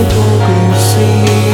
Hipocresía.